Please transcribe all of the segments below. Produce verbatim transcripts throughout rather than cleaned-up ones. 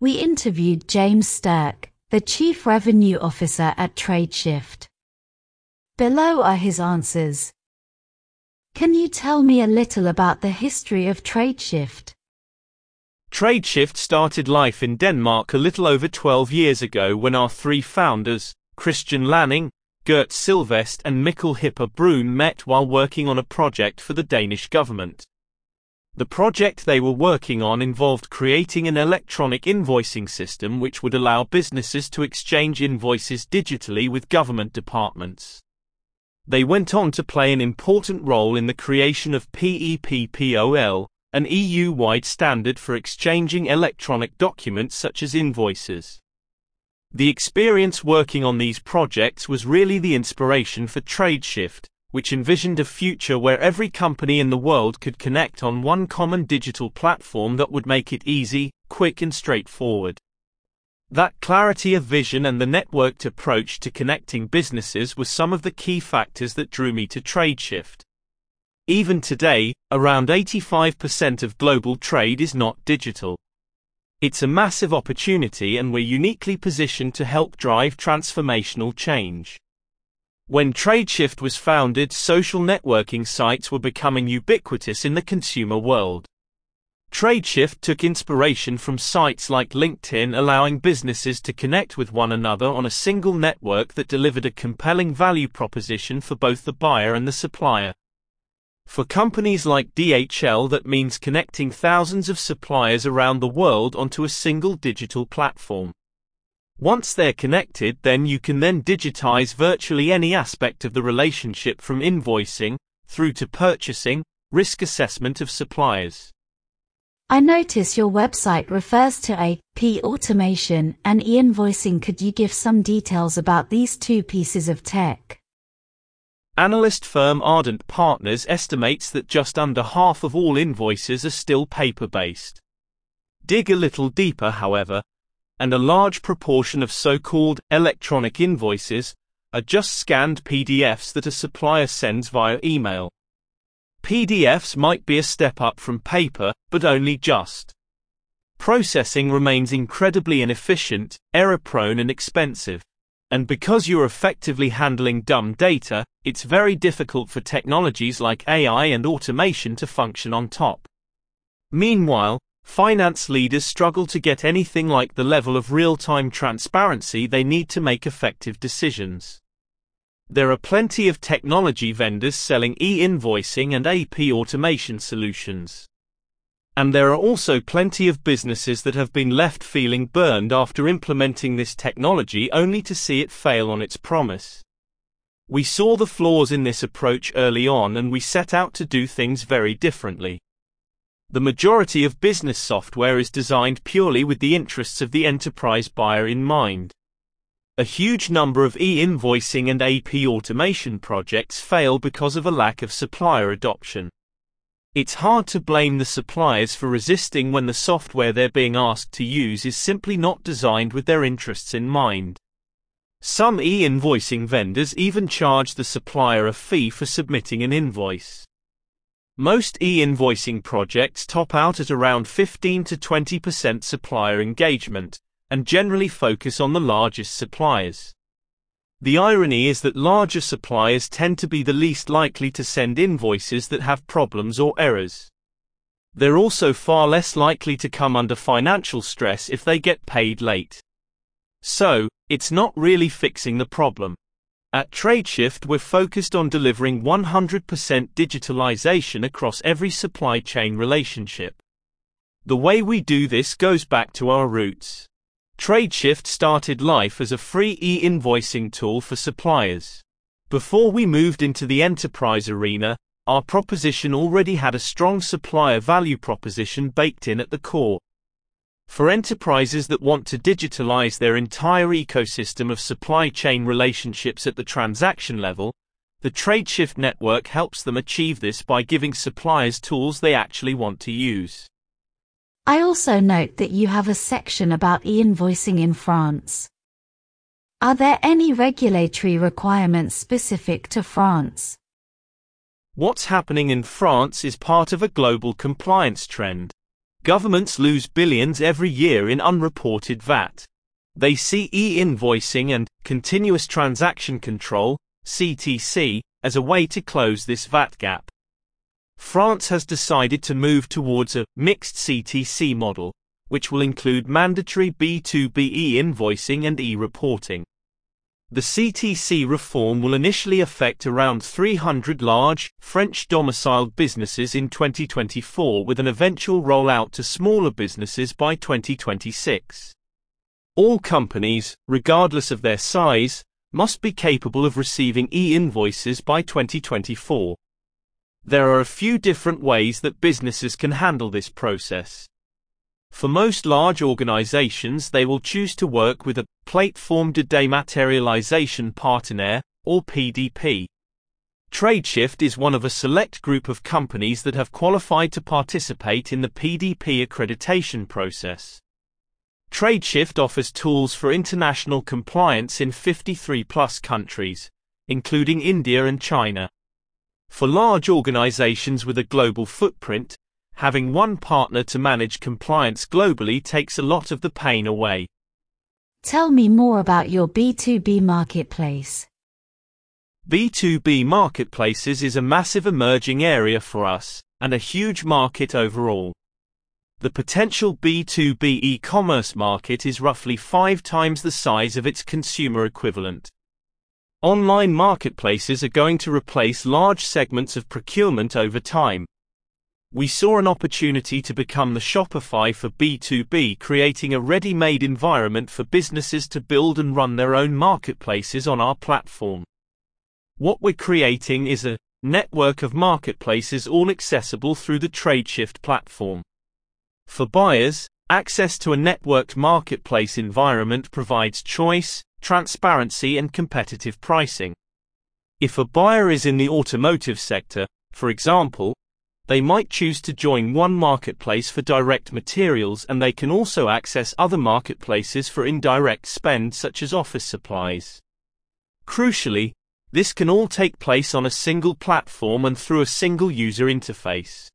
we interviewed James Stirk, the Chief Revenue Officer at Tradeshift. Below are his answers. Can you tell me a little about the history of Tradeshift? Tradeshift started life in Denmark a little over twelve years ago when our three founders, Christian Lanning, Gert Sylvest and Mikkel Hipper-Brun, met while working on a project for the Danish government. The project they were working on involved creating an electronic invoicing system which would allow businesses to exchange invoices digitally with government departments. They went on to play an important role in the creation of PEPPOL, an E U-wide standard for exchanging electronic documents such as invoices. The experience working on these projects was really the inspiration for Tradeshift, which envisioned a future where every company in the world could connect on one common digital platform that would make it easy, quick and straightforward. That clarity of vision and the networked approach to connecting businesses were some of the key factors that drew me to Tradeshift. Even today, around eighty-five percent of global trade is not digital. It's a massive opportunity and we're uniquely positioned to help drive transformational change. When Tradeshift was founded, social networking sites were becoming ubiquitous in the consumer world. Tradeshift took inspiration from sites like LinkedIn, allowing businesses to connect with one another on a single network that delivered a compelling value proposition for both the buyer and the supplier. For companies like D H L, that means connecting thousands of suppliers around the world onto a single digital platform. Once they're connected, then you can then digitize virtually any aspect of the relationship, from invoicing through to purchasing, risk assessment of suppliers. I notice your website refers to A P automation and e-invoicing. Could you give some details about these two pieces of tech? Analyst firm Ardent Partners estimates that just under half of all invoices are still paper-based. Dig a little deeper, however, and a large proportion of so-called electronic invoices are just scanned P D Fs that a supplier sends via email. P D Fs might be a step up from paper, but only just. Processing remains incredibly inefficient, error-prone and expensive. And because you're effectively handling dumb data, it's very difficult for technologies like A I and automation to function on top. Meanwhile, finance leaders struggle to get anything like the level of real-time transparency they need to make effective decisions. There are plenty of technology vendors selling e-invoicing and A P automation solutions. And there are also plenty of businesses that have been left feeling burned after implementing this technology only to see it fail on its promise. We saw the flaws in this approach early on and we set out to do things very differently. The majority of business software is designed purely with the interests of the enterprise buyer in mind. A huge number of e-invoicing and A P automation projects fail because of a lack of supplier adoption. It's hard to blame the suppliers for resisting when the software they're being asked to use is simply not designed with their interests in mind. Some e-invoicing vendors even charge the supplier a fee for submitting an invoice. Most e-invoicing projects top out at around fifteen to twenty percent supplier engagement, and generally focus on the largest suppliers. The irony is that larger suppliers tend to be the least likely to send invoices that have problems or errors. They're also far less likely to come under financial stress if they get paid late. So, it's not really fixing the problem. At Tradeshift, we're focused on delivering one hundred percent digitalization across every supply chain relationship. The way we do this goes back to our roots. Tradeshift started life as a free e-invoicing tool for suppliers. Before we moved into the enterprise arena, our proposition already had a strong supplier value proposition baked in at the core. For enterprises that want to digitalize their entire ecosystem of supply chain relationships at the transaction level, the Tradeshift network helps them achieve this by giving suppliers tools they actually want to use. I also note that you have a section about e-invoicing in France. Are there any regulatory requirements specific to France? What's happening in France is part of a global compliance trend. Governments lose billions every year in unreported V A T. They see e-invoicing and continuous transaction control, C T C, as a way to close this V A T gap. France has decided to move towards a mixed C T C model, which will include mandatory B two B e-invoicing and e-reporting. The C T C reform will initially affect around three hundred large, French-domiciled businesses in twenty twenty-four, with an eventual rollout to smaller businesses by twenty twenty-six. All companies, regardless of their size, must be capable of receiving e-invoices by twenty twenty-four. There are a few different ways that businesses can handle this process. For most large organizations, they will choose to work with a Plateforme de Dématérialisation Partenaire, or P D P. Tradeshift is one of a select group of companies that have qualified to participate in the P D P accreditation process. Tradeshift offers tools for international compliance in fifty-three plus countries, including India and China. For large organizations with a global footprint, having one partner to manage compliance globally takes a lot of the pain away. Tell me more about your B two B marketplace. B two B marketplaces is a massive emerging area for us, and a huge market overall. The potential B two B e-commerce market is roughly five times the size of its consumer equivalent. Online marketplaces are going to replace large segments of procurement over time. We saw an opportunity to become the Shopify for B two B, creating a ready-made environment for businesses to build and run their own marketplaces on our platform. What we're creating is a network of marketplaces, all accessible through the Tradeshift platform. For buyers, access to a networked marketplace environment provides choice, transparency, and competitive pricing. If a buyer is in the automotive sector, for example, they might choose to join one marketplace for direct materials, and they can also access other marketplaces for indirect spend, such as office supplies. Crucially, this can all take place on a single platform and through a single user interface.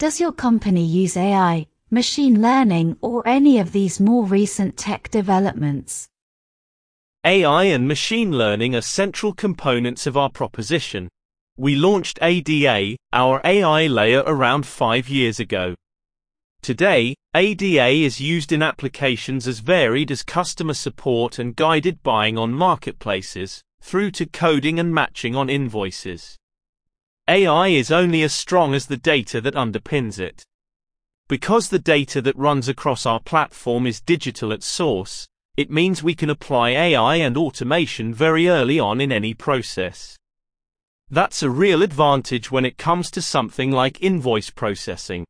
Does your company use A I, machine learning, or any of these more recent tech developments? A I and machine learning are central components of our proposition. We launched A D A, our A I layer, around five years ago. Today, A D A is used in applications as varied as customer support and guided buying on marketplaces, through to coding and matching on invoices. A I is only as strong as the data that underpins it. Because the data that runs across our platform is digital at source, it means we can apply A I and automation very early on in any process. That's a real advantage when it comes to something like invoice processing.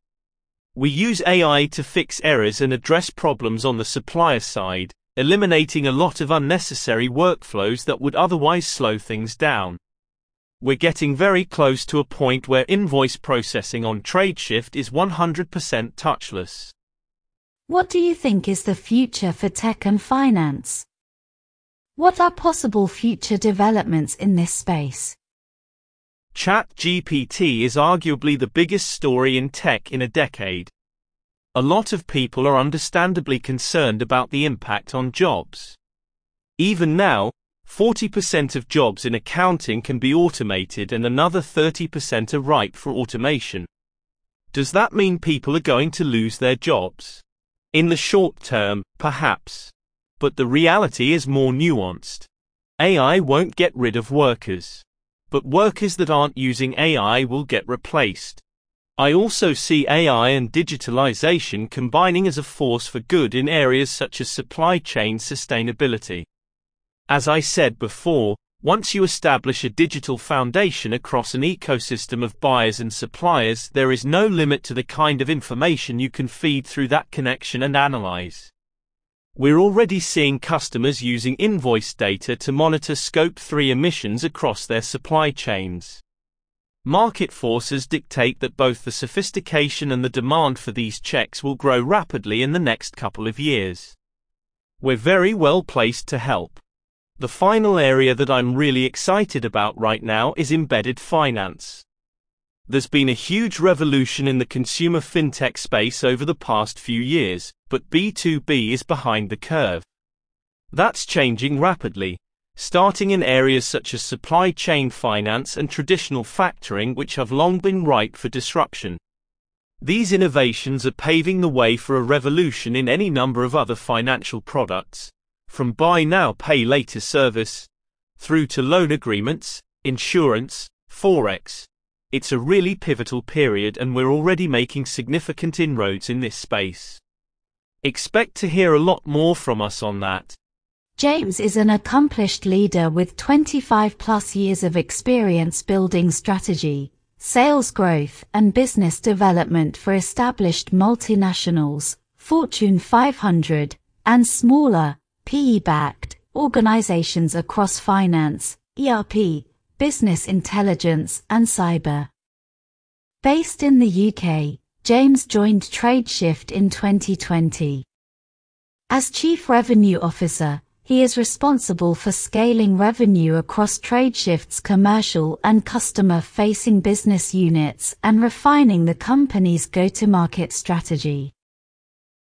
We use A I to fix errors and address problems on the supplier side, eliminating a lot of unnecessary workflows that would otherwise slow things down. We're getting very close to a point where invoice processing on Tradeshift is one hundred percent touchless. What do you think is the future for tech and finance? What are possible future developments in this space? ChatGPT is arguably the biggest story in tech in a decade. A lot of people are understandably concerned about the impact on jobs. Even now, forty percent of jobs in accounting can be automated, and another thirty percent are ripe for automation. Does that mean people are going to lose their jobs? In the short term, perhaps. But the reality is more nuanced. A I won't get rid of workers. But workers that aren't using A I will get replaced. I also see A I and digitalization combining as a force for good in areas such as supply chain sustainability. As I said before, once you establish a digital foundation across an ecosystem of buyers and suppliers, there is no limit to the kind of information you can feed through that connection and analyze. We're already seeing customers using invoice data to monitor scope three emissions across their supply chains. Market forces dictate that both the sophistication and the demand for these checks will grow rapidly in the next couple of years. We're very well placed to help. The final area that I'm really excited about right now is embedded finance. There's been a huge revolution in the consumer fintech space over the past few years, but B two B is behind the curve. That's changing rapidly, starting in areas such as supply chain finance and traditional factoring, which have long been ripe for disruption. These innovations are paving the way for a revolution in any number of other financial products, from buy now pay later service, through to loan agreements, insurance, forex. It's a really pivotal period, and we're already making significant inroads in this space. Expect to hear a lot more from us on that. James is an accomplished leader with twenty-five plus years of experience building strategy, sales growth, and business development for established multinationals, Fortune five hundred, and smaller, P E-backed organizations across finance, E R P, business intelligence, and cyber. Based in the U K, James joined Tradeshift in twenty twenty. As Chief Revenue Officer, he is responsible for scaling revenue across Tradeshift's commercial and customer-facing business units and refining the company's go-to-market strategy.